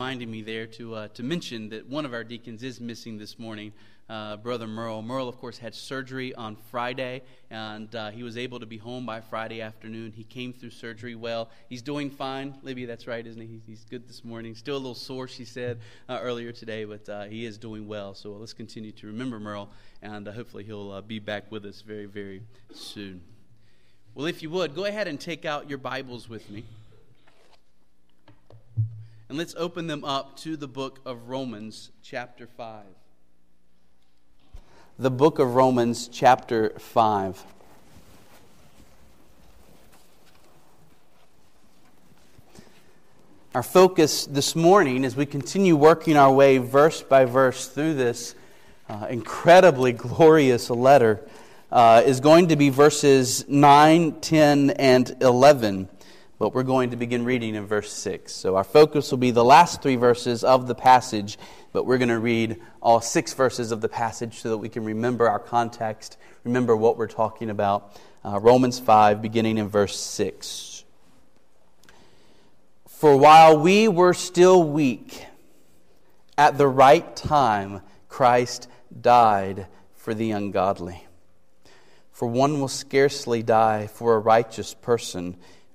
reminded me there to mention that one of our deacons is missing this morning, Brother Merle. Merle, of course, had surgery on Friday, and he was able to be home by Friday afternoon. He came through surgery well. He's doing fine. Libby, that's right, isn't he? He's good this morning. Still a little sore, she said, earlier today, but he is doing well. So let's continue to remember Merle, and hopefully he'll be back with us very, very soon. Well, if you would, go ahead and take out your Bibles with me. And let's open them up to the book of Romans, chapter 5. The book of Romans, chapter 5. Our focus this morning, as we continue working our way verse by verse through this incredibly glorious letter, is going to be verses 9, 10, and 11. But we're going to begin reading in verse 6. So our focus will be the last three verses of the passage, but we're going to read all six verses of the passage so that we can remember our context, remember what we're talking about. Romans 5, beginning in verse 6. For while we were still weak, at the right time Christ died for the ungodly. For one will scarcely die for a righteous person,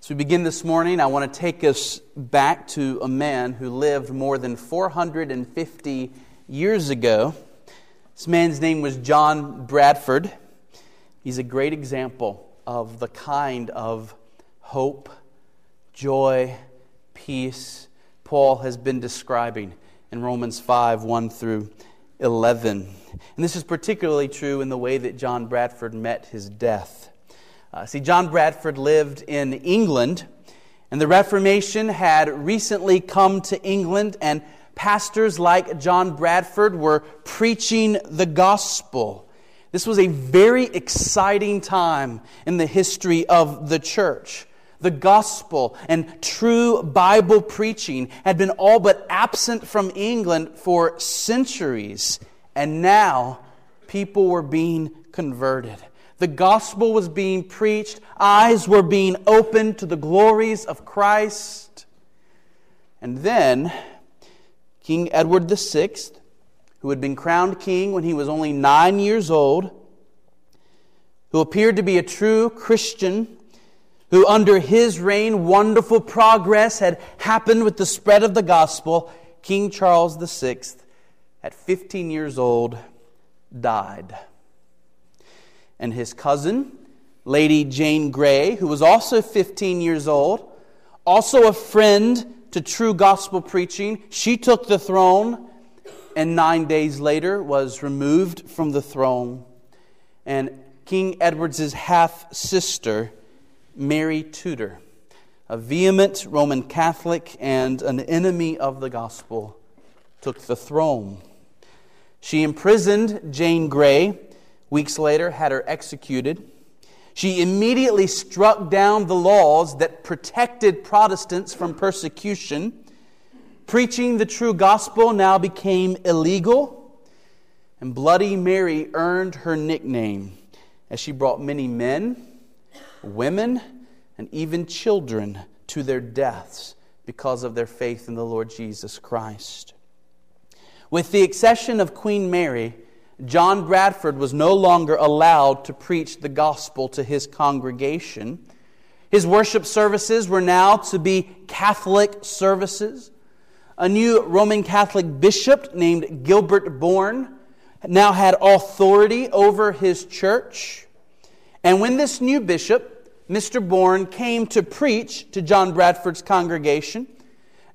As we begin this morning, I want to take us back to a man who lived more than 450 years ago. This man's name was John Bradford. He's a great example of the kind of hope, joy, peace Paul has been describing in Romans 5, 1 through 11. And this is particularly true in the way that John Bradford met his death. John Bradford lived in England, and the Reformation had recently come to England, and pastors like John Bradford were preaching the gospel. This was a very exciting time in the history of the church. The gospel and true Bible preaching had been all but absent from England for centuries, and now people were being converted. The gospel was being preached. Eyes were being opened to the glories of Christ. And then King Edward VI, who had been crowned king when he was only 9 years old, who appeared to be a true Christian, who under his reign wonderful progress had happened with the spread of the gospel, King Charles VI, at 15 years old, died. And his cousin, Lady Jane Grey, who was also 15 years old, also a friend to true gospel preaching, she took the throne and 9 days later was removed from the throne. And King Edward's half-sister, Mary Tudor, a vehement Roman Catholic and an enemy of the gospel, took the throne. She imprisoned Jane Grey. Weeks later, had her executed. She immediately struck down the laws that protected Protestants from persecution. Preaching the true gospel now became illegal, and Bloody Mary earned her nickname as she brought many men, women, and even children to their deaths because of their faith in the Lord Jesus Christ. With the accession of Queen Mary, John Bradford was no longer allowed to preach the gospel to his congregation. His worship services were now to be Catholic services. A new Roman Catholic bishop named Gilbert Bourne now had authority over his church. And when this new bishop, Mr. Bourne, came to preach to John Bradford's congregation,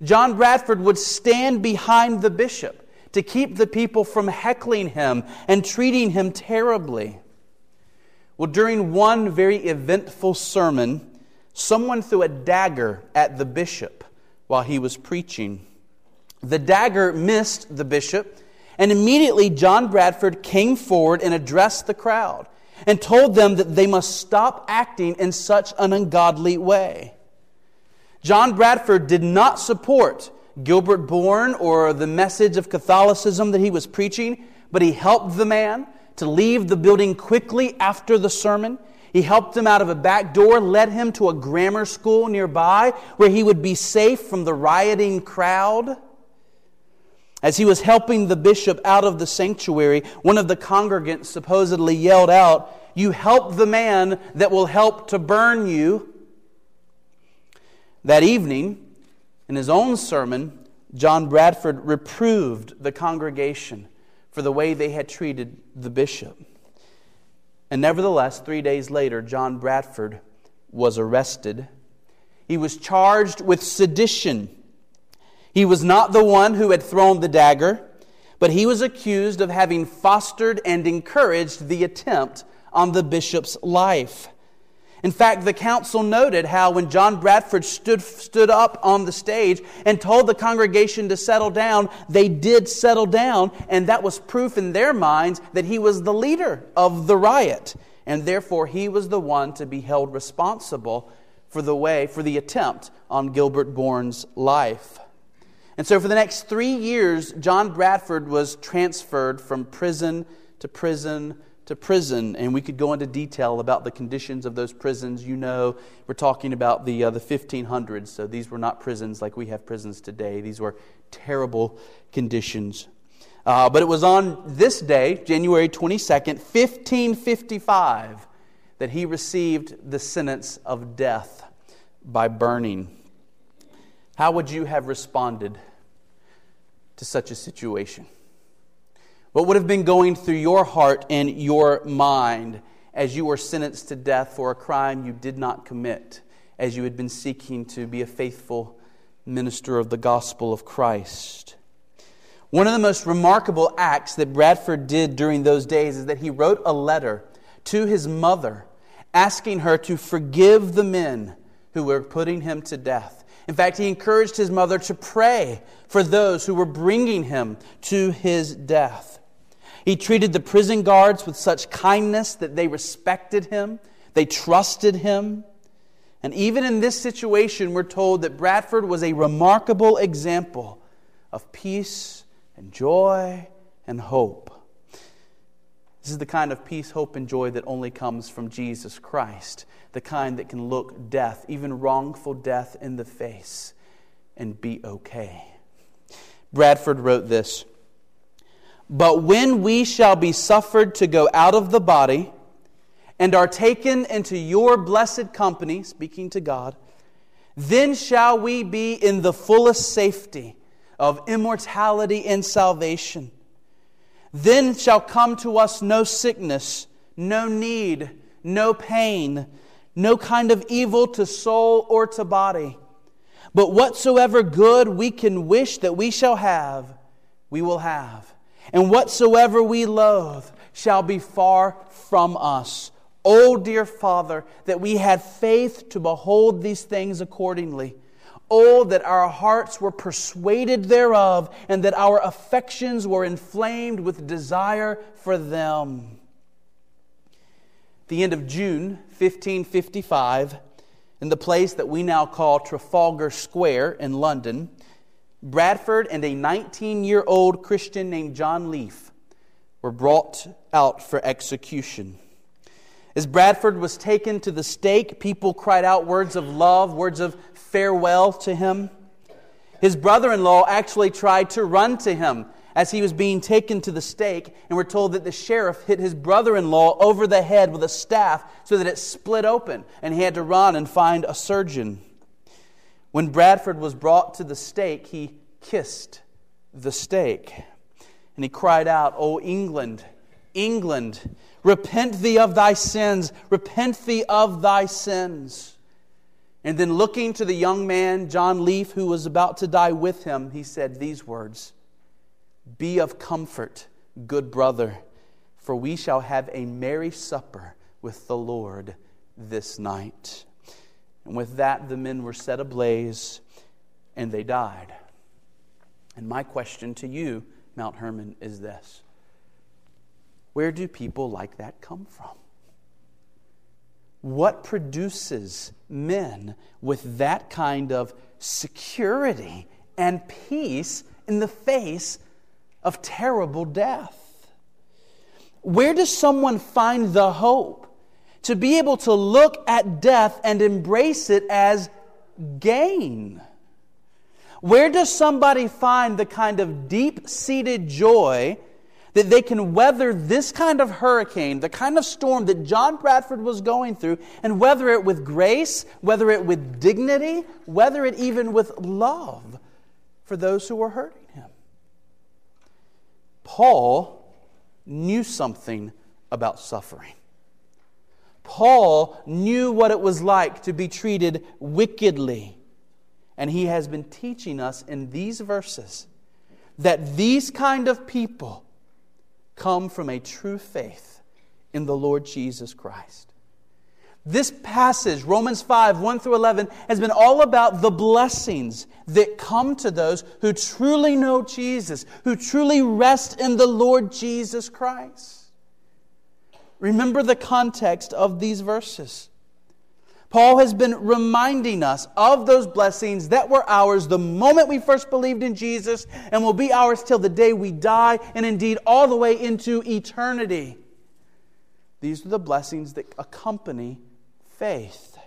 John Bradford would stand behind the bishop to keep the people from heckling him and treating him terribly. Well, during one very eventful sermon, someone threw a dagger at the bishop while he was preaching. The dagger missed the bishop, and immediately John Bradford came forward and addressed the crowd and told them that they must stop acting in such an ungodly way. John Bradford did not support Gilbert Bourne or the message of Catholicism that he was preaching, but he helped the man to leave the building quickly after the sermon. He helped him out of a back door, led him to a grammar school nearby where he would be safe from the rioting crowd. As he was helping the bishop out of the sanctuary, one of the congregants supposedly yelled out, "You help the man that will help to burn you." That evening, in his own sermon, John Bradford reproved the congregation for the way they had treated the bishop. And nevertheless, 3 days later, John Bradford was arrested. He was charged with sedition. He was not the one who had thrown the dagger, but he was accused of having fostered and encouraged the attempt on the bishop's life. In fact, the council noted how when John Bradford stood up on the stage and told the congregation to settle down, they did settle down, and that was proof in their minds that he was the leader of the riot, and therefore he was the one to be held responsible for the attempt on Gilbert Bourne's life. And so for the next 3 years, John Bradford was transferred from prison to prison to prison. And we could go into detail about the conditions of those prisons. You know, we're talking about the 1500s. So these were not prisons like we have prisons today. These were terrible conditions. But it was on this day, January 22nd, 1555, that he received the sentence of death by burning. How would you have responded to such a situation? What would have been going through your heart and your mind as you were sentenced to death for a crime you did not commit, as you had been seeking to be a faithful minister of the gospel of Christ? One of the most remarkable acts that Bradford did during those days is that he wrote a letter to his mother asking her to forgive the men who were putting him to death. In fact, he encouraged his mother to pray for those who were bringing him to his death. He treated the prison guards with such kindness that they respected him, they trusted him. And even in this situation, we're told that Bradford was a remarkable example of peace and joy and hope. This is the kind of peace, hope, and joy that only comes from Jesus Christ. The kind that can look death, even wrongful death, in the face and be okay. Bradford wrote this: "But when we shall be suffered to go out of the body and are taken into your blessed company," speaking to God, "then shall we be in the fullest safety of immortality and salvation. Then shall come to us no sickness, no need, no pain, no kind of evil to soul or to body. But whatsoever good we can wish that we shall have, we will have. And whatsoever we loathe shall be far from us. O dear Father, that we had faith to behold these things accordingly. Oh, that our hearts were persuaded thereof, and that our affections were inflamed with desire for them." The end of June 1555, in the place that we now call Trafalgar Square in London, Bradford and a 19-year-old Christian named John Leaf were brought out for execution. As Bradford was taken to the stake, people cried out words of love, words of farewell to him. His brother-in-law actually tried to run to him as he was being taken to the stake, and we're told that the sheriff hit his brother-in-law over the head with a staff so that it split open, and he had to run and find a surgeon. When Bradford was brought to the stake, he kissed the stake, and he cried out, "O England, England, Repent thee of thy sins. Repent thee of thy sins. And then looking to the young man, John Leaf, who was about to die with him, he said these words, "Be of comfort, good brother, for we shall have a merry supper with the Lord this night." And with that, the men were set ablaze, and they died. And my question to you, Mount Hermon, is this. Where do people like that come from? What produces men with that kind of security and peace in the face of terrible death? Where does someone find the hope to be able to look at death and embrace it as gain? Where does somebody find the kind of deep-seated joy that they can weather this kind of hurricane, the kind of storm that John Bradford was going through, and weather it with grace, weather it with dignity, weather it even with love for those who were hurting him? Paul knew something about suffering. Paul knew what it was like to be treated wickedly. And he has been teaching us in these verses that these kind of people come from a true faith in the Lord Jesus Christ. This passage, Romans 5, 1 through 11, has been all about the blessings that come to those who truly know Jesus, who truly rest in the Lord Jesus Christ. Remember the context of these verses. Paul has been reminding us of those blessings that were ours the moment we first believed in Jesus and will be ours till the day we die and indeed all the way into eternity. These are the blessings that accompany faith.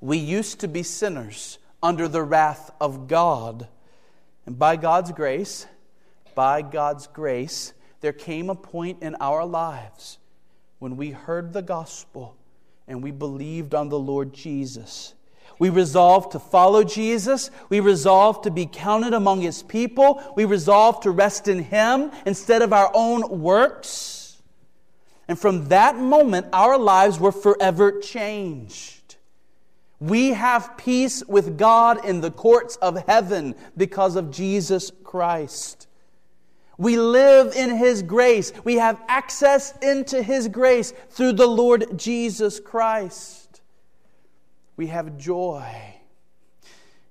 We used to be sinners under the wrath of God. And by God's grace, there came a point in our lives when we heard the gospel and we believed on the Lord Jesus. We resolved to follow Jesus. We resolved to be counted among His people. We resolved to rest in Him instead of our own works. And from that moment, our lives were forever changed. We have peace with God in the courts of heaven because of Jesus Christ. We live in His grace. We have access into His grace through the Lord Jesus Christ. We have joy.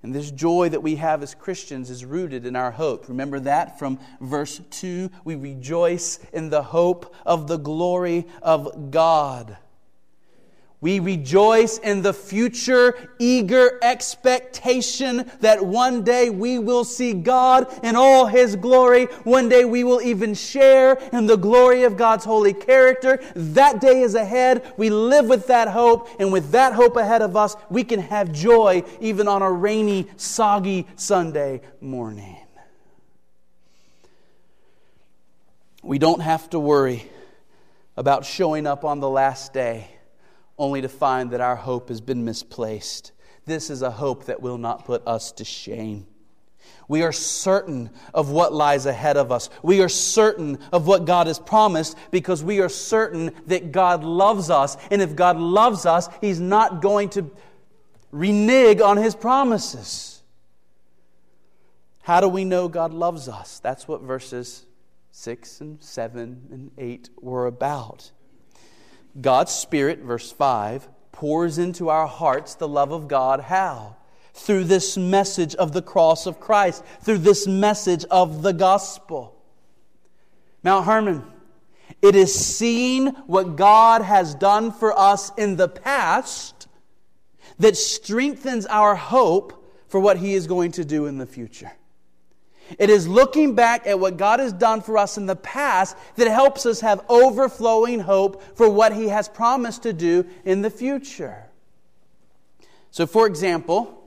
And this joy that we have as Christians is rooted in our hope. Remember that from verse 2. We rejoice in the hope of the glory of God. We rejoice in the future eager expectation that one day we will see God in all His glory. One day we will even share in the glory of God's holy character. That day is ahead. We live with that hope, and with that hope ahead of us, we can have joy even on a rainy, soggy Sunday morning. We don't have to worry about showing up on the last day only to find that our hope has been misplaced. This is a hope that will not put us to shame. We are certain of what lies ahead of us. We are certain of what God has promised because we are certain that God loves us. And if God loves us, He's not going to renege on His promises. How do we know God loves us? That's what verses 6 and 7 and 8 were about. God's Spirit, verse 5, pours into our hearts the love of God. How? Through this message of the cross of Christ, through this message of the gospel. Mount Hermon, it is seeing what God has done for us in the past that strengthens our hope for what He is going to do in the future. It is looking back at what God has done for us in the past that helps us have overflowing hope for what He has promised to do in the future. So, for example,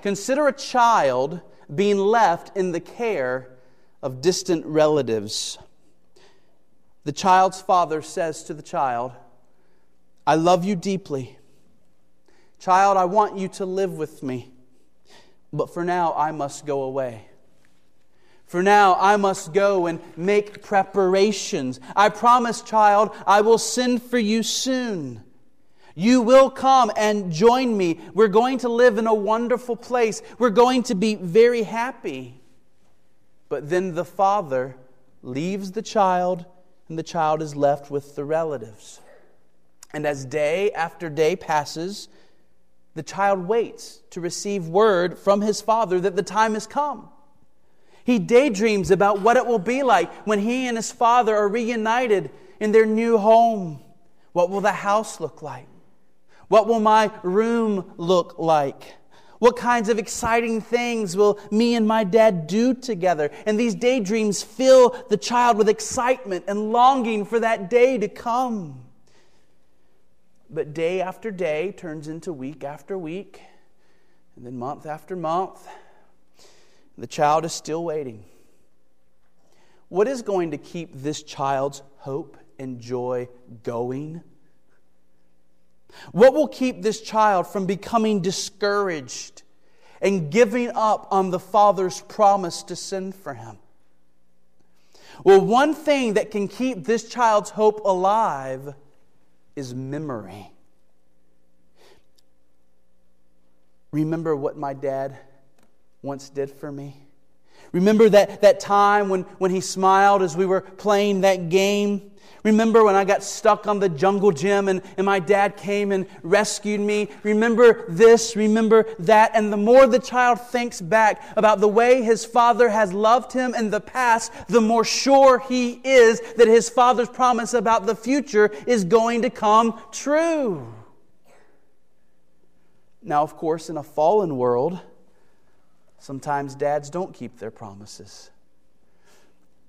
consider a child being left in the care of distant relatives. The child's father says to the child, "I love you deeply. Child, I want you to live with me, but for now I must go away. For now I must go and make preparations. I promise, child, I will send for you soon. You will come and join me. We're going to live in a wonderful place. We're going to be very happy." But then the father leaves the child, and the child is left with the relatives. And as day after day passes, the child waits to receive word from his father that the time has come. He daydreams about what it will be like when he and his father are reunited in their new home. What will the house look like? What will my room look like? What kinds of exciting things will me and my dad do together? And these daydreams fill the child with excitement and longing for that day to come. But day after day turns into week after week, and then month after month. The child is still waiting. What is going to keep this child's hope and joy going? What will keep this child from becoming discouraged and giving up on the Father's promise to send for him? Well, one thing that can keep this child's hope alive is memory. Remember what my dad once did for me? Remember that time when he smiled as we were playing that game? Remember when I got stuck on the jungle gym and my dad came and rescued me? Remember this, remember that. And the more the child thinks back about the way his father has loved him in the past, the more sure he is that his father's promise about the future is going to come true. Now, of course, in a fallen world, sometimes dads don't keep their promises.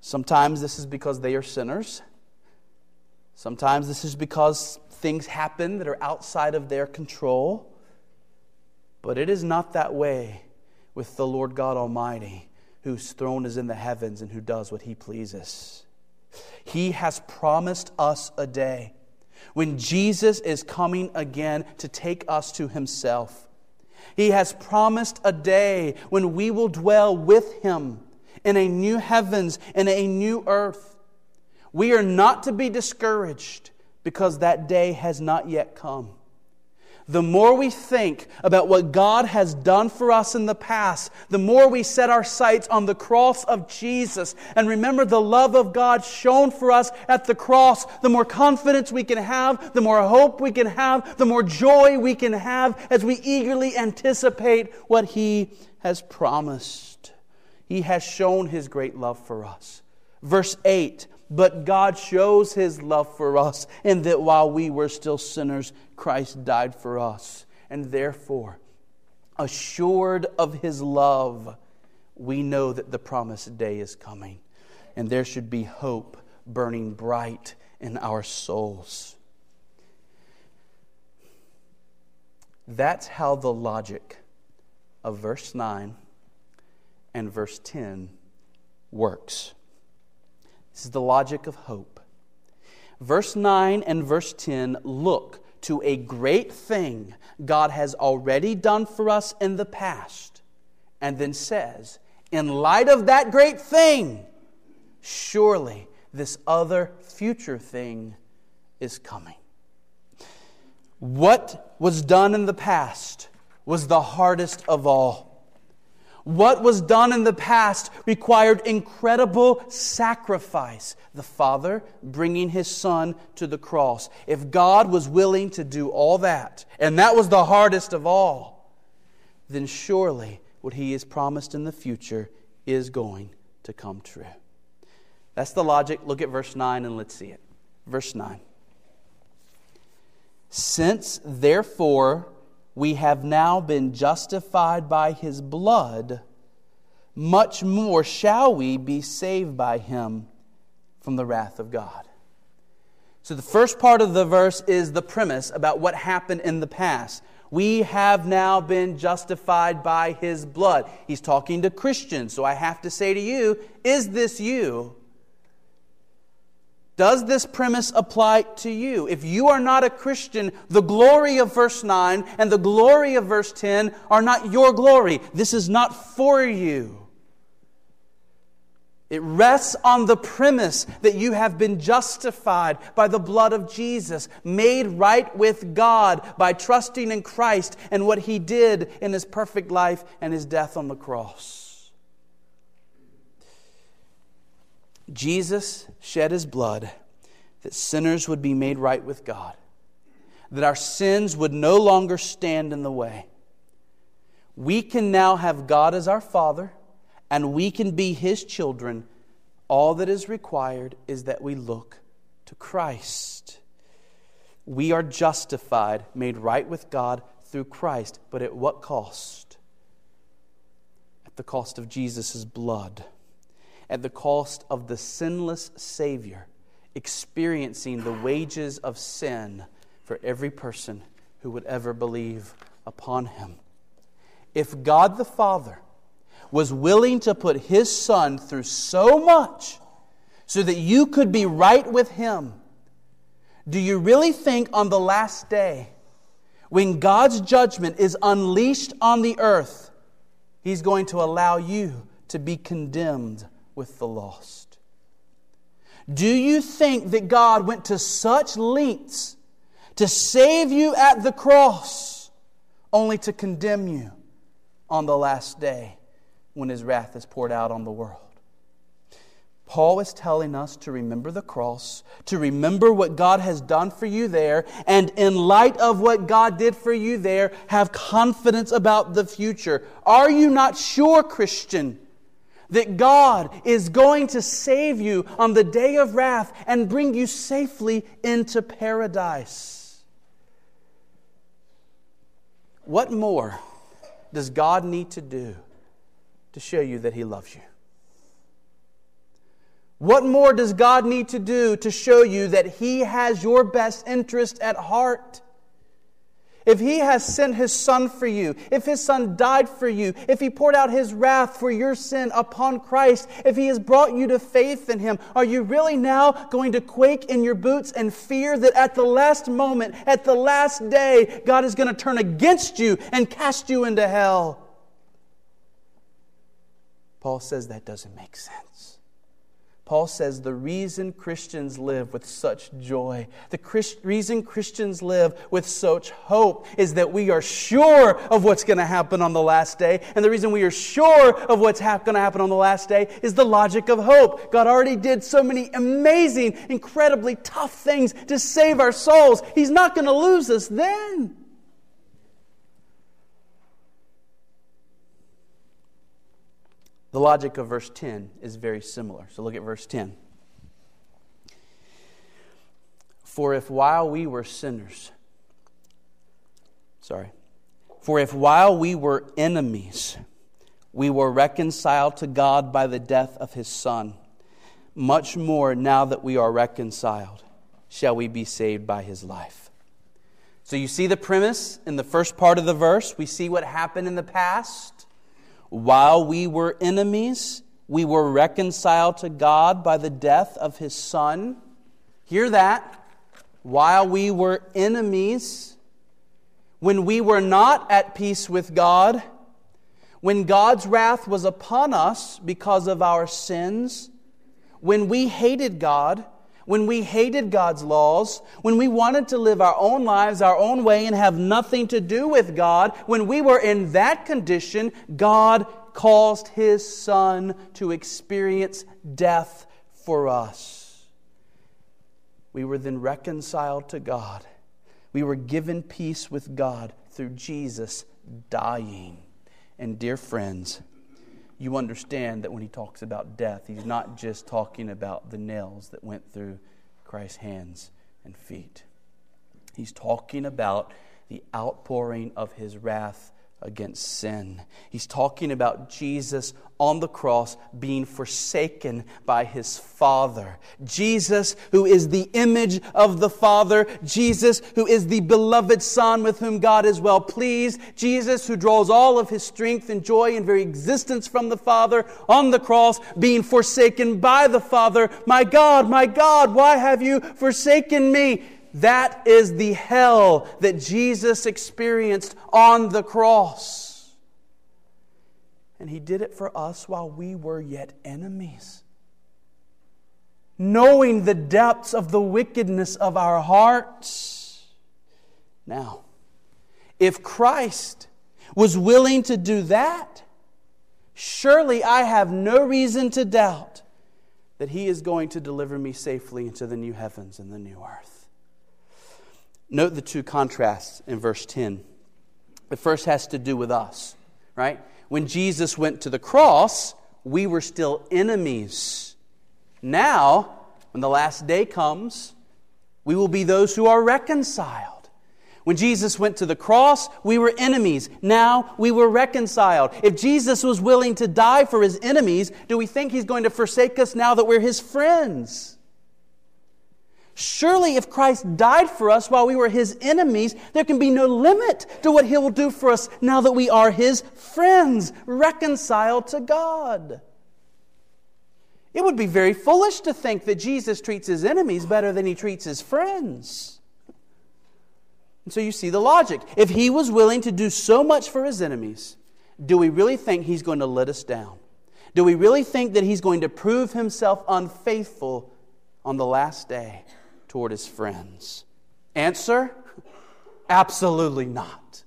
Sometimes this is because they are sinners. Sometimes this is because things happen that are outside of their control. But it is not that way with the Lord God Almighty, whose throne is in the heavens and who does what He pleases. He has promised us a day when Jesus is coming again to take us to Himself. He has promised a day when we will dwell with Him in a new heavens and a new earth. We are not to be discouraged because that day has not yet come. The more we think about what God has done for us in the past, the more we set our sights on the cross of Jesus and remember the love of God shown for us at the cross, the more confidence we can have, the more hope we can have, the more joy we can have as we eagerly anticipate what He has promised. He has shown His great love for us. Verse 8, "But God shows His love for us, in that while we were still sinners, Christ died for us. And therefore, assured of His love, we know that the promised day is coming." And there should be hope burning bright in our souls. That's how the logic of verse 9 and verse 10 works. This is the logic of hope. Verse 9 and verse 10 look to a great thing God has already done for us in the past, and then says, in light of that great thing, surely this other future thing is coming. What was done in the past was the hardest of all. What was done in the past required incredible sacrifice. The Father bringing His Son to the cross. If God was willing to do all that, and that was the hardest of all, then surely what He has promised in the future is going to come true. That's the logic. Look at verse 9 and let's see it. Verse 9. "Since therefore we have now been justified by His blood, much more shall we be saved by Him from the wrath of God." So the first part of the verse is the premise about what happened in the past. We have now been justified by His blood. He's talking to Christians, so I have to say to you, is this you? Does this premise apply to you? If you are not a Christian, the glory of verse 9 and the glory of verse 10 are not your glory. This is not for you. It rests on the premise that you have been justified by the blood of Jesus, made right with God by trusting in Christ and what He did in His perfect life and His death on the cross. Jesus shed His blood that sinners would be made right with God, that our sins would no longer stand in the way. We can now have God as our Father, and we can be His children. All that is required is that we look to Christ. We are justified, made right with God through Christ. But at what cost? At the cost of Jesus' blood. At the cost of the sinless Savior experiencing the wages of sin for every person who would ever believe upon Him. If God the Father was willing to put His Son through so much so that you could be right with Him, do you really think on the last day, when God's judgment is unleashed on the earth, He's going to allow you to be condemned with the lost? Do you think that God went to such lengths to save you at the cross only to condemn you on the last day, when His wrath is poured out on the world? Paul is telling us to remember the cross, to remember what God has done for you there, and in light of what God did for you there, have confidence about the future. Are you not sure, Christian, that God is going to save you on the day of wrath and bring you safely into paradise? What more does God need to do to show you that He loves you? What more does God need to do to show you that He has your best interest at heart? If He has sent His Son for you, if His Son died for you, if He poured out His wrath for your sin upon Christ, if He has brought you to faith in Him, are you really now going to quake in your boots and fear that at the last moment, at the last day, God is going to turn against you and cast you into hell? Paul says that doesn't make sense. Paul says the reason Christians live with such joy, the reason Christians live with such hope is that we are sure of what's going to happen on the last day. And the reason we are sure of what's going to happen on the last day is the logic of hope. God already did so many amazing, incredibly tough things to save our souls. He's not going to lose us then. The logic of verse 10 is very similar. So look at verse 10. For if while we were enemies, we were reconciled to God by the death of His Son, much more now that we are reconciled, shall we be saved by His life. So you see the premise in the first part of the verse. We see what happened in the past. While we were enemies, we were reconciled to God by the death of His Son. Hear that. While we were enemies, when we were not at peace with God, when God's wrath was upon us because of our sins, when we hated God, when we hated God's laws, when we wanted to live our own lives our own way and have nothing to do with God, when we were in that condition, God caused His Son to experience death for us. We were then reconciled to God. We were given peace with God through Jesus dying. And dear friends, you understand that when he talks about death, he's not just talking about the nails that went through Christ's hands and feet. He's talking about the outpouring of his wrath against sin. He's talking about Jesus on the cross being forsaken by his Father. Jesus, who is the image of the Father. Jesus, who is the beloved Son with whom God is well pleased. Jesus, who draws all of his strength and joy and very existence from the Father, on the cross being forsaken by the Father. My God, why have you forsaken me? That is the hell that Jesus experienced on the cross. And He did it for us while we were yet enemies. knowing the depths of the wickedness of our hearts. Now, if Christ was willing to do that, surely I have no reason to doubt that He is going to deliver me safely into the new heavens and the new earth. Note the two contrasts in verse 10. The first has to do with us, right? When Jesus went to the cross, we were still enemies. Now, when the last day comes, we will be those who are reconciled. When Jesus went to the cross, we were enemies. Now we were reconciled. If Jesus was willing to die for His enemies, do we think He's going to forsake us now that we're His friends? Surely if Christ died for us while we were His enemies, there can be no limit to what He will do for us now that we are His friends, reconciled to God. It would be very foolish to think that Jesus treats His enemies better than He treats His friends. And so you see the logic. If He was willing to do so much for His enemies, do we really think He's going to let us down? Do we really think that He's going to prove Himself unfaithful on the last day toward His friends? Answer? Absolutely not.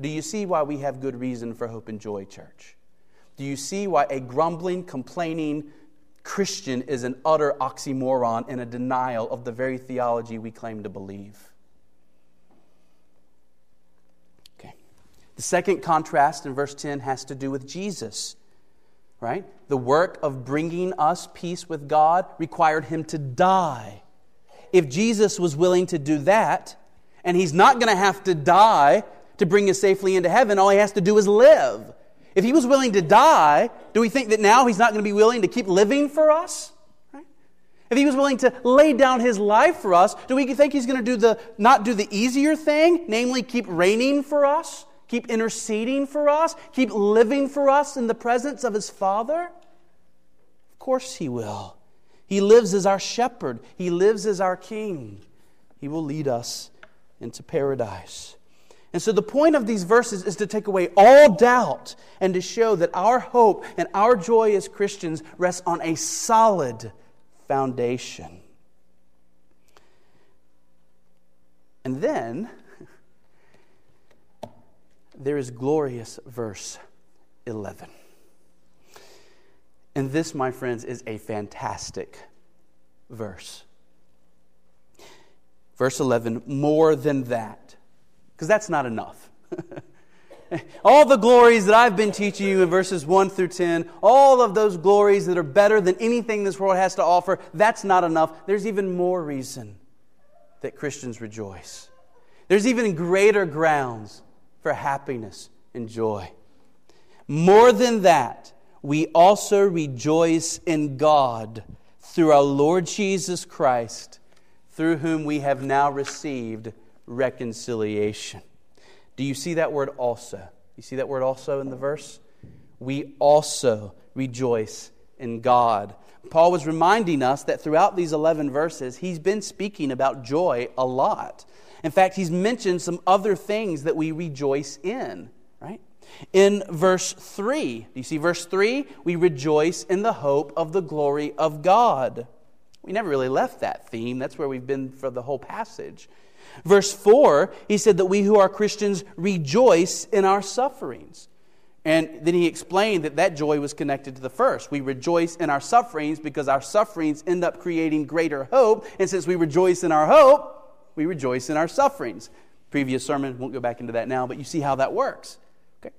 Do you see why we have good reason for hope and joy, church? Do you see why a grumbling, complaining Christian is an utter oxymoron and a denial of the very theology we claim to believe? Okay. The second contrast in verse 10 has to do with Jesus, right? The work of bringing us peace with God required Him to die. If Jesus was willing to do that, and He's not going to have to die to bring us safely into heaven, all He has to do is live. If He was willing to die, do we think that now He's not going to be willing to keep living for us? Right? If He was willing to lay down His life for us, do we think He's going to not do the easier thing, namely keep reigning for us, keep interceding for us, keep living for us in the presence of His Father? Of course He will. He lives as our shepherd. He lives as our King. He will lead us into paradise. And so the point of these verses is to take away all doubt and to show that our hope and our joy as Christians rests on a solid foundation. And then there is glorious verse 11. And this, my friends, is a fantastic verse. Verse 11, more than that. Because that's not enough. All the glories that I've been teaching you in verses 1 through 10, all of those glories that are better than anything this world has to offer, that's not enough. There's even more reason that Christians rejoice. There's even greater grounds for happiness and joy. More than that, we also rejoice in God through our Lord Jesus Christ, through whom we have now received reconciliation. Do you see that word also? You see that word also in the verse? We also rejoice in God. Paul was reminding us that throughout these 11 verses, he's been speaking about joy a lot. In fact, he's mentioned some other things that we rejoice in, right? In verse 3, do you see verse 3? We rejoice in the hope of the glory of God. We never really left that theme. That's where we've been for the whole passage. Verse 4, he said that we who are Christians rejoice in our sufferings. And then he explained that that joy was connected to the first. We rejoice in our sufferings because our sufferings end up creating greater hope. And since we rejoice in our hope, we rejoice in our sufferings. Previous sermon, won't go back into that now, but you see how that works. Okay.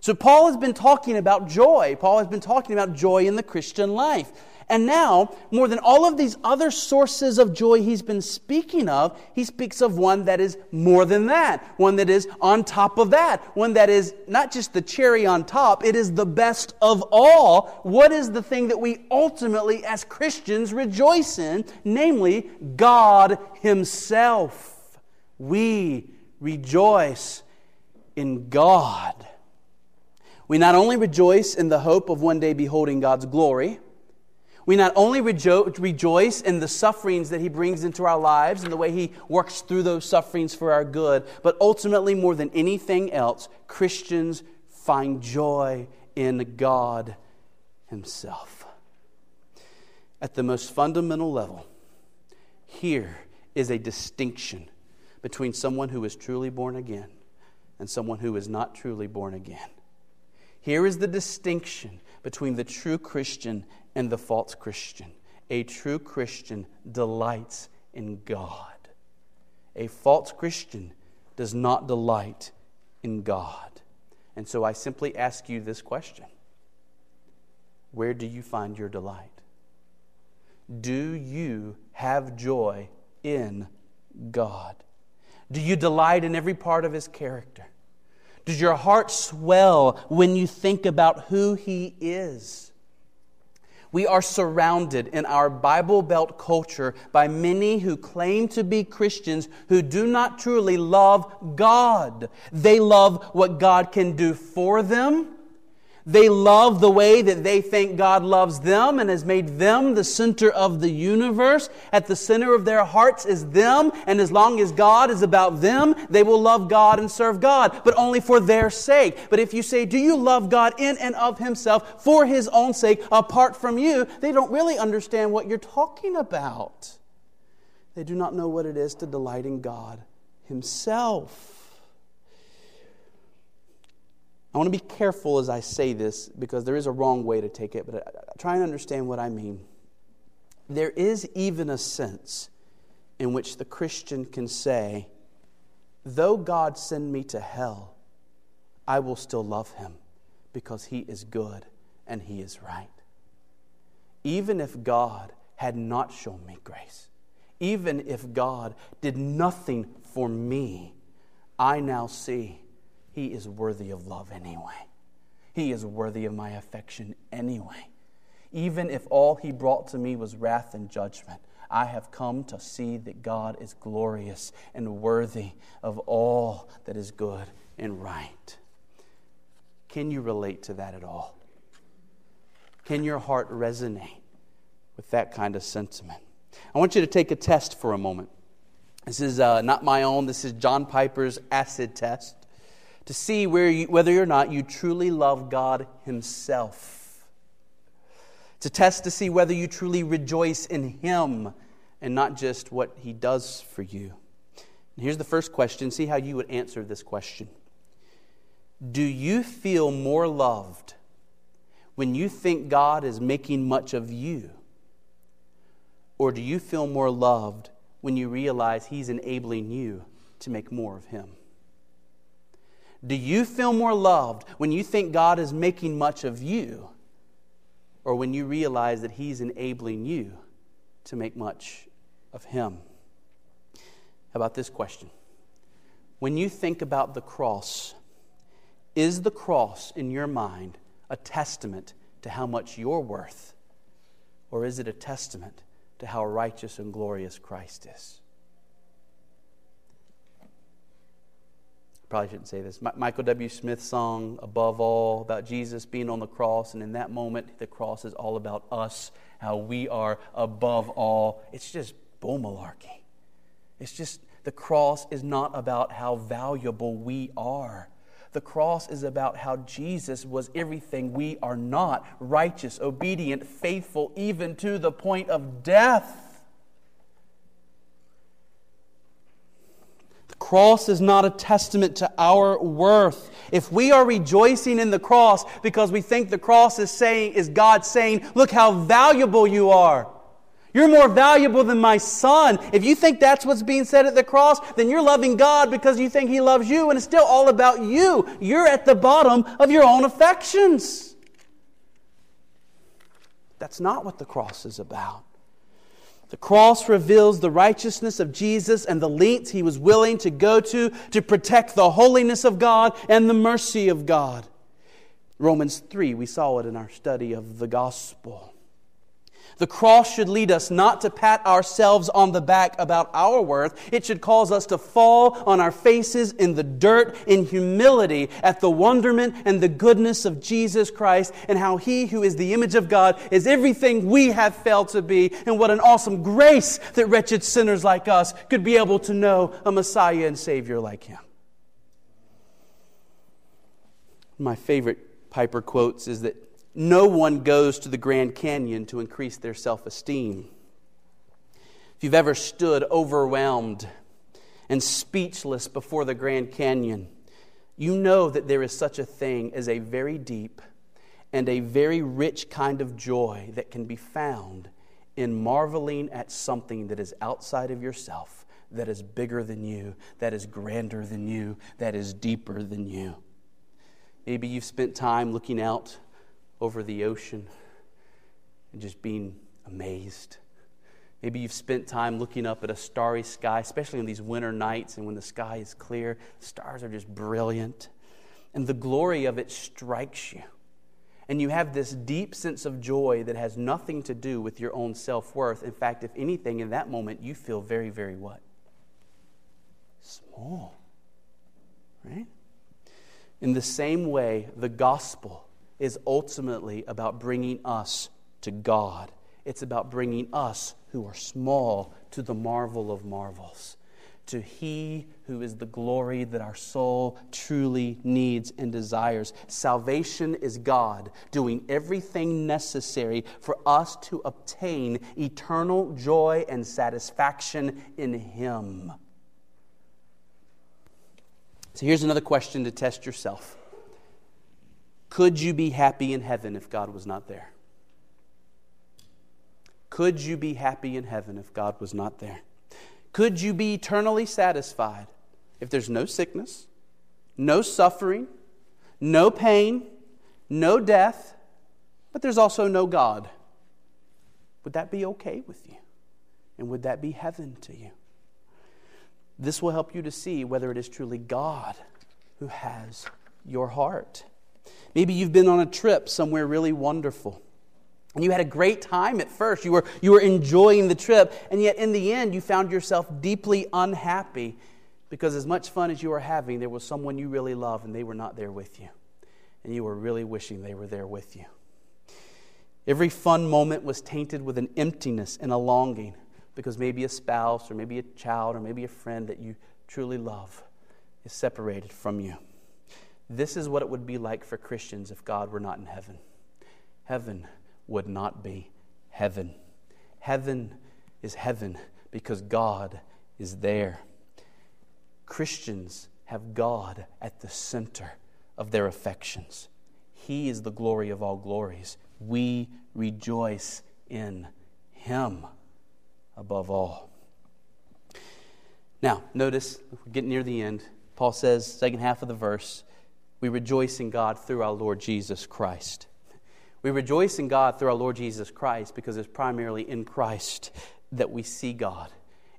So Paul has been talking about joy. Paul has been talking about joy in the Christian life. And now, more than all of these other sources of joy he's been speaking of, he speaks of one that is more than that, one that is on top of that, one that is not just the cherry on top, it is the best of all. What is the thing that we ultimately as Christians rejoice in? Namely, God Himself. We rejoice in God. We not only rejoice in the hope of one day beholding God's glory, we not only rejoice in the sufferings that He brings into our lives and the way He works through those sufferings for our good, but ultimately, more than anything else, Christians find joy in God Himself. at the most fundamental level, here is a distinction between someone who is truly born again and someone who is not truly born again. Here is the distinction between the true Christian and the false Christian. A true Christian delights in God. A false Christian does not delight in God. And so I simply ask you this question. Where do you find your delight? Do you have joy in God? Do you delight in every part of His character? Does your heart swell when you think about who He is? We are surrounded in our Bible Belt culture by many who claim to be Christians who do not truly love God. They love what God can do for them. They love the way that they think God loves them and has made them the center of the universe. At the center of their hearts is them, and as long as God is about them, they will love God and serve God, but only for their sake. But if you say, do you love God in and of Himself for His own sake, apart from you, they don't really understand what you're talking about. They do not know what it is to delight in God Himself. I want to be careful as I say this because there is a wrong way to take it, but I try and understand what I mean. There is even a sense in which the Christian can say, though God send me to hell, I will still love Him because He is good and He is right. Even if God had not shown me grace, even if God did nothing for me, I now see He is worthy of love anyway. He is worthy of my affection anyway. Even if all He brought to me was wrath and judgment, I have come to see that God is glorious and worthy of all that is good and right. Can you relate to that at all? Can your heart resonate with that kind of sentiment? I want you to take a test for a moment. This is not my own. This is John Piper's acid test, to see whether or not you truly love God Himself. To test to see whether you truly rejoice in Him and not just what He does for you. And here's the first question. See how you would answer this question. Do you feel more loved when you think God is making much of you? Or do you feel more loved when you realize He's enabling you to make more of Him? Do you feel more loved when you think God is making much of you, or when you realize that He's enabling you to make much of Him? How about this question? When you think about the cross, is the cross in your mind a testament to how much you're worth, or is it a testament to how righteous and glorious Christ is? Probably shouldn't say this. Michael W. Smith's song, Above All, about Jesus being on the cross, and in that moment, the cross is all about us, how we are above all. It's just bull malarkey. It's just, the cross is not about how valuable we are. The cross is about how Jesus was everything we are not, righteous, obedient, faithful, even to the point of death. The cross is not a testament to our worth. If we are rejoicing in the cross because we think the cross is God saying, look how valuable you are. You're more valuable than my son. If you think that's what's being said at the cross, then you're loving God because you think He loves you, and it's still all about you. You're at the bottom of your own affections. That's not what the cross is about. The cross reveals the righteousness of Jesus and the lengths He was willing to go to protect the holiness of God and the mercy of God. Romans 3, we saw it in our study of the gospel. The cross should lead us not to pat ourselves on the back about our worth. It should cause us to fall on our faces in the dirt in humility at the wonderment and the goodness of Jesus Christ and how He who is the image of God is everything we have failed to be, and what an awesome grace that wretched sinners like us could be able to know a Messiah and Savior like Him. My favorite Piper quotes is that No one goes to the Grand Canyon to increase their self-esteem. If you've ever stood overwhelmed and speechless before the Grand Canyon, you know that there is such a thing as a very deep and a very rich kind of joy that can be found in marveling at something that is outside of yourself, that is bigger than you, that is grander than you, that is deeper than you. Maybe you've spent time looking out over the ocean and just being amazed. Maybe you've spent time looking up at a starry sky, especially on these winter nights and when the sky is clear. The stars are just brilliant. And the glory of it strikes you. And you have this deep sense of joy that has nothing to do with your own self-worth. In fact, if anything, in that moment, you feel very, very what? Small. Right? In the same way, the gospel is ultimately about bringing us to God. It's about bringing us who are small to the marvel of marvels, to He who is the glory that our soul truly needs and desires. Salvation is God doing everything necessary for us to obtain eternal joy and satisfaction in Him. So here's another question to test yourself. Could you be happy in heaven if God was not there? Could you be happy in heaven if God was not there? Could you be eternally satisfied if there's no sickness, no suffering, no pain, no death, but there's also no God? Would that be okay with you? And would that be heaven to you? This will help you to see whether it is truly God who has your heart. Maybe you've been on a trip somewhere really wonderful. And you had a great time at first. You were enjoying the trip. And yet in the end, you found yourself deeply unhappy because as much fun as you were having, there was someone you really loved and they were not there with you. And you were really wishing they were there with you. Every fun moment was tainted with an emptiness and a longing because maybe a spouse or maybe a child or maybe a friend that you truly love is separated from you. This is what it would be like for Christians if God were not in heaven. Heaven would not be heaven. Heaven is heaven because God is there. Christians have God at the center of their affections. He is the glory of all glories. We rejoice in Him above all. Now, notice, we're getting near the end. Paul says, second half of the verse, we rejoice in God through our Lord Jesus Christ. We rejoice in God through our Lord Jesus Christ because it's primarily in Christ that we see God.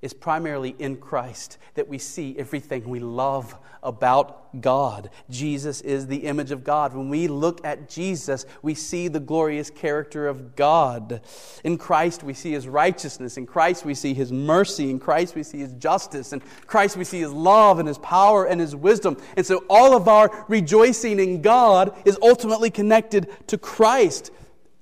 It's primarily in Christ that we see everything we love about God. Jesus is the image of God. When we look at Jesus, we see the glorious character of God. In Christ, we see His righteousness. In Christ, we see His mercy. In Christ, we see His justice. In Christ, we see His love and His power and His wisdom. And so all of our rejoicing in God is ultimately connected to Christ.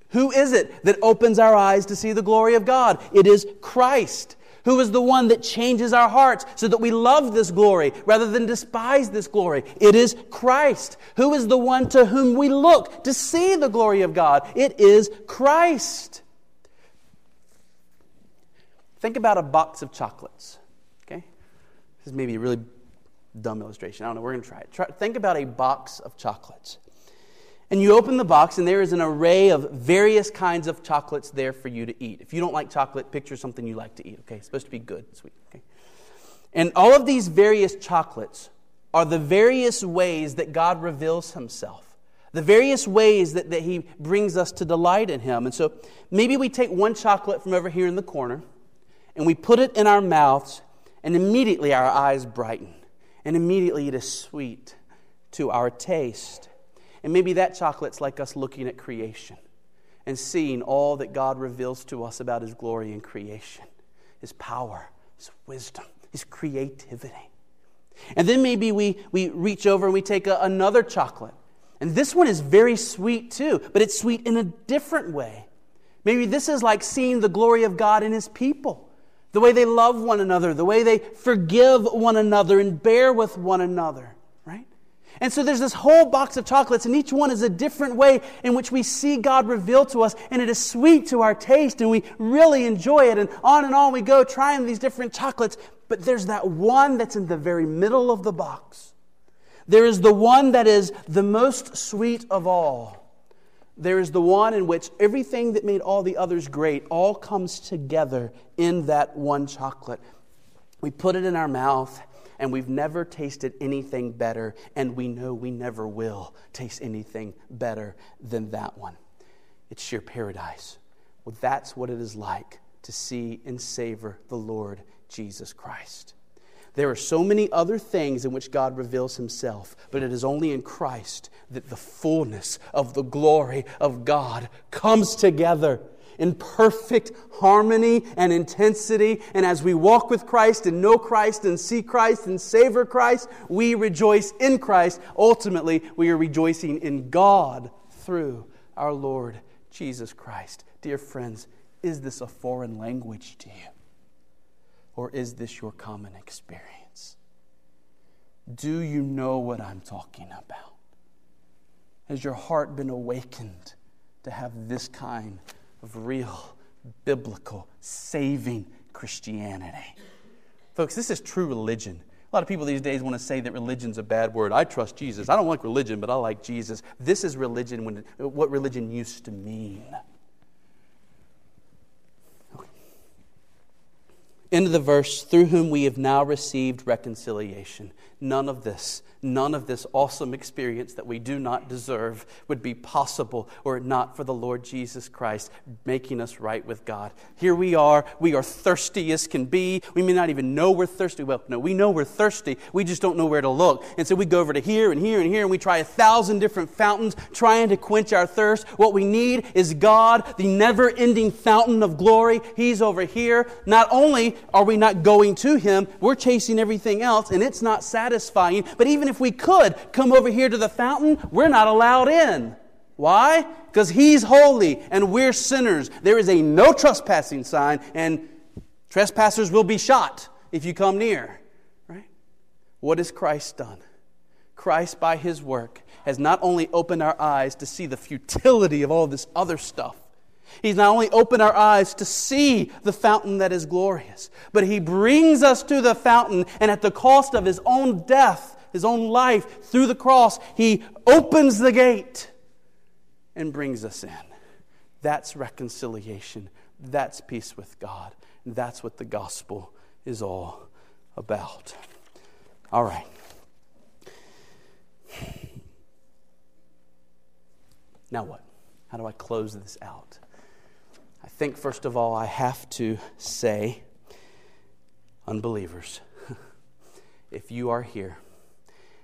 Who is it that opens our eyes to see the glory of God? It is Christ. Who is the one that changes our hearts so that we love this glory rather than despise this glory? It is Christ. Who is the one to whom we look to see the glory of God? It is Christ. Think about a box of chocolates. Okay? This is maybe a really dumb illustration. I don't know. We're going to try it. Think about a box of chocolates. And you open the box, and there is an array of various kinds of chocolates there for you to eat. If you don't like chocolate, picture something you like to eat, okay? It's supposed to be good, sweet, okay? And all of these various chocolates are the various ways that God reveals Himself, the various ways that He brings us to delight in Him. And so maybe we take one chocolate from over here in the corner, and we put it in our mouths, and immediately our eyes brighten, and immediately it is sweet to our taste. And maybe that chocolate's like us looking at creation and seeing all that God reveals to us about His glory in creation, His power, His wisdom, His creativity. And then maybe we reach over and we take another chocolate. And this one is very sweet too, but it's sweet in a different way. Maybe this is like seeing the glory of God in His people. The way they love one another, the way they forgive one another and bear with one another. And so there's this whole box of chocolates, and each one is a different way in which we see God revealed to us, and it is sweet to our taste, and we really enjoy it, and on we go trying these different chocolates. But there's that one that's in the very middle of the box. There is the one that is the most sweet of all. There is the one in which everything that made all the others great all comes together in that one chocolate. We put it in our mouth, and we've never tasted anything better, and we know we never will taste anything better than that one. It's sheer paradise. Well, that's what it is like to see and savor the Lord Jesus Christ. There are so many other things in which God reveals Himself, but it is only in Christ that the fullness of the glory of God comes together in perfect harmony and intensity. And as we walk with Christ and know Christ and see Christ and savor Christ, we rejoice in Christ. Ultimately, we are rejoicing in God through our Lord Jesus Christ. Dear friends, is this a foreign language to you? Or is this your common experience? Do you know what I'm talking about? Has your heart been awakened to have this kind of real, biblical, saving Christianity? Folks, this is true religion. A lot of people these days want to say that religion's a bad word. I trust Jesus. I don't like religion, but I like Jesus. This is religion, what religion used to mean. Okay. End of the verse, through whom we have now received reconciliation. None of this awesome experience that we do not deserve would be possible were it not for the Lord Jesus Christ making us right with God. Here we are thirsty as can be. We may not even know we're thirsty. Well, no, we know we're thirsty. We just don't know where to look. And so we go over to here and here and here, and we try 1,000 different fountains trying to quench our thirst. What we need is God, the never-ending fountain of glory. He's over here. Not only are we not going to Him, we're chasing everything else, and it's not satisfying. But even if we could come over here to the fountain, we're not allowed in. Why? Because He's holy and we're sinners. There is a no trespassing sign, and trespassers will be shot if you come near. Right? What has Christ done? Christ, by His work, has not only opened our eyes to see the futility of all this other stuff, He's not only opened our eyes to see the fountain that is glorious, but He brings us to the fountain, and at the cost of His own death, His own life, through the cross, He opens the gate and brings us in. That's reconciliation. That's peace with God. And that's what the gospel is all about. All right. Now what? How do I close this out? I think, first of all, I have to say, unbelievers, if you are here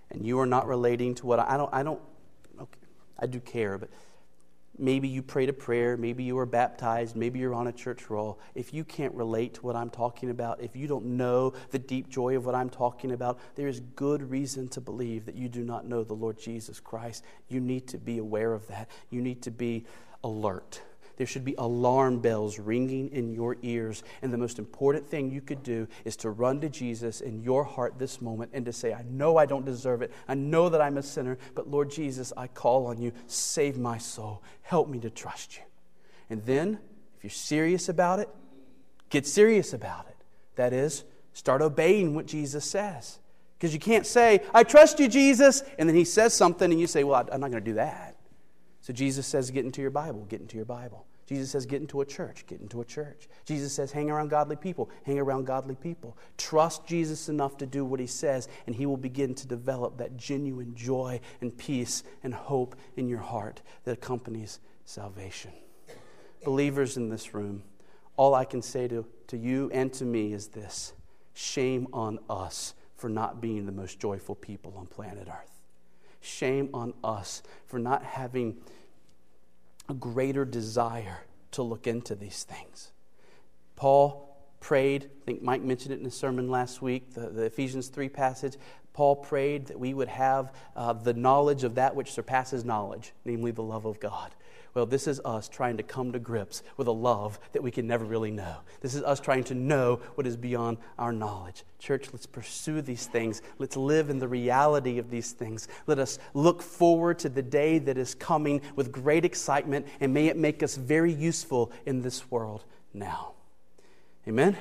and you are not relating to what okay, I do care, but maybe you prayed a prayer, maybe you were baptized, maybe you're on a church roll. If you can't relate to what I'm talking about, if you don't know the deep joy of what I'm talking about, there is good reason to believe that you do not know the Lord Jesus Christ. You need to be aware of that. You need to be alert. There should be alarm bells ringing in your ears. And the most important thing you could do is to run to Jesus in your heart this moment and to say, I know I don't deserve it. I know that I'm a sinner. But Lord Jesus, I call on You. Save my soul. Help me to trust You. And then, if you're serious about it, get serious about it. That is, start obeying what Jesus says. Because you can't say, I trust You, Jesus. And then He says something and you say, well, I'm not going to do that. So Jesus says, get into your Bible, get into your Bible. Jesus says, get into a church, get into a church. Jesus says, hang around godly people, hang around godly people. Trust Jesus enough to do what He says, and He will begin to develop that genuine joy and peace and hope in your heart that accompanies salvation. Believers in this room, all I can say to you and to me is this: shame on us for not being the most joyful people on planet Earth. Shame on us for not having a greater desire to look into these things. Paul prayed, I think Mike mentioned it in his sermon last week, the Ephesians 3 passage. Paul prayed that we would have the knowledge of that which surpasses knowledge, namely the love of God. Well, this is us trying to come to grips with a love that we can never really know. This is us trying to know what is beyond our knowledge. Church, let's pursue these things. Let's live in the reality of these things. Let us look forward to the day that is coming with great excitement, and may it make us very useful in this world now. Amen?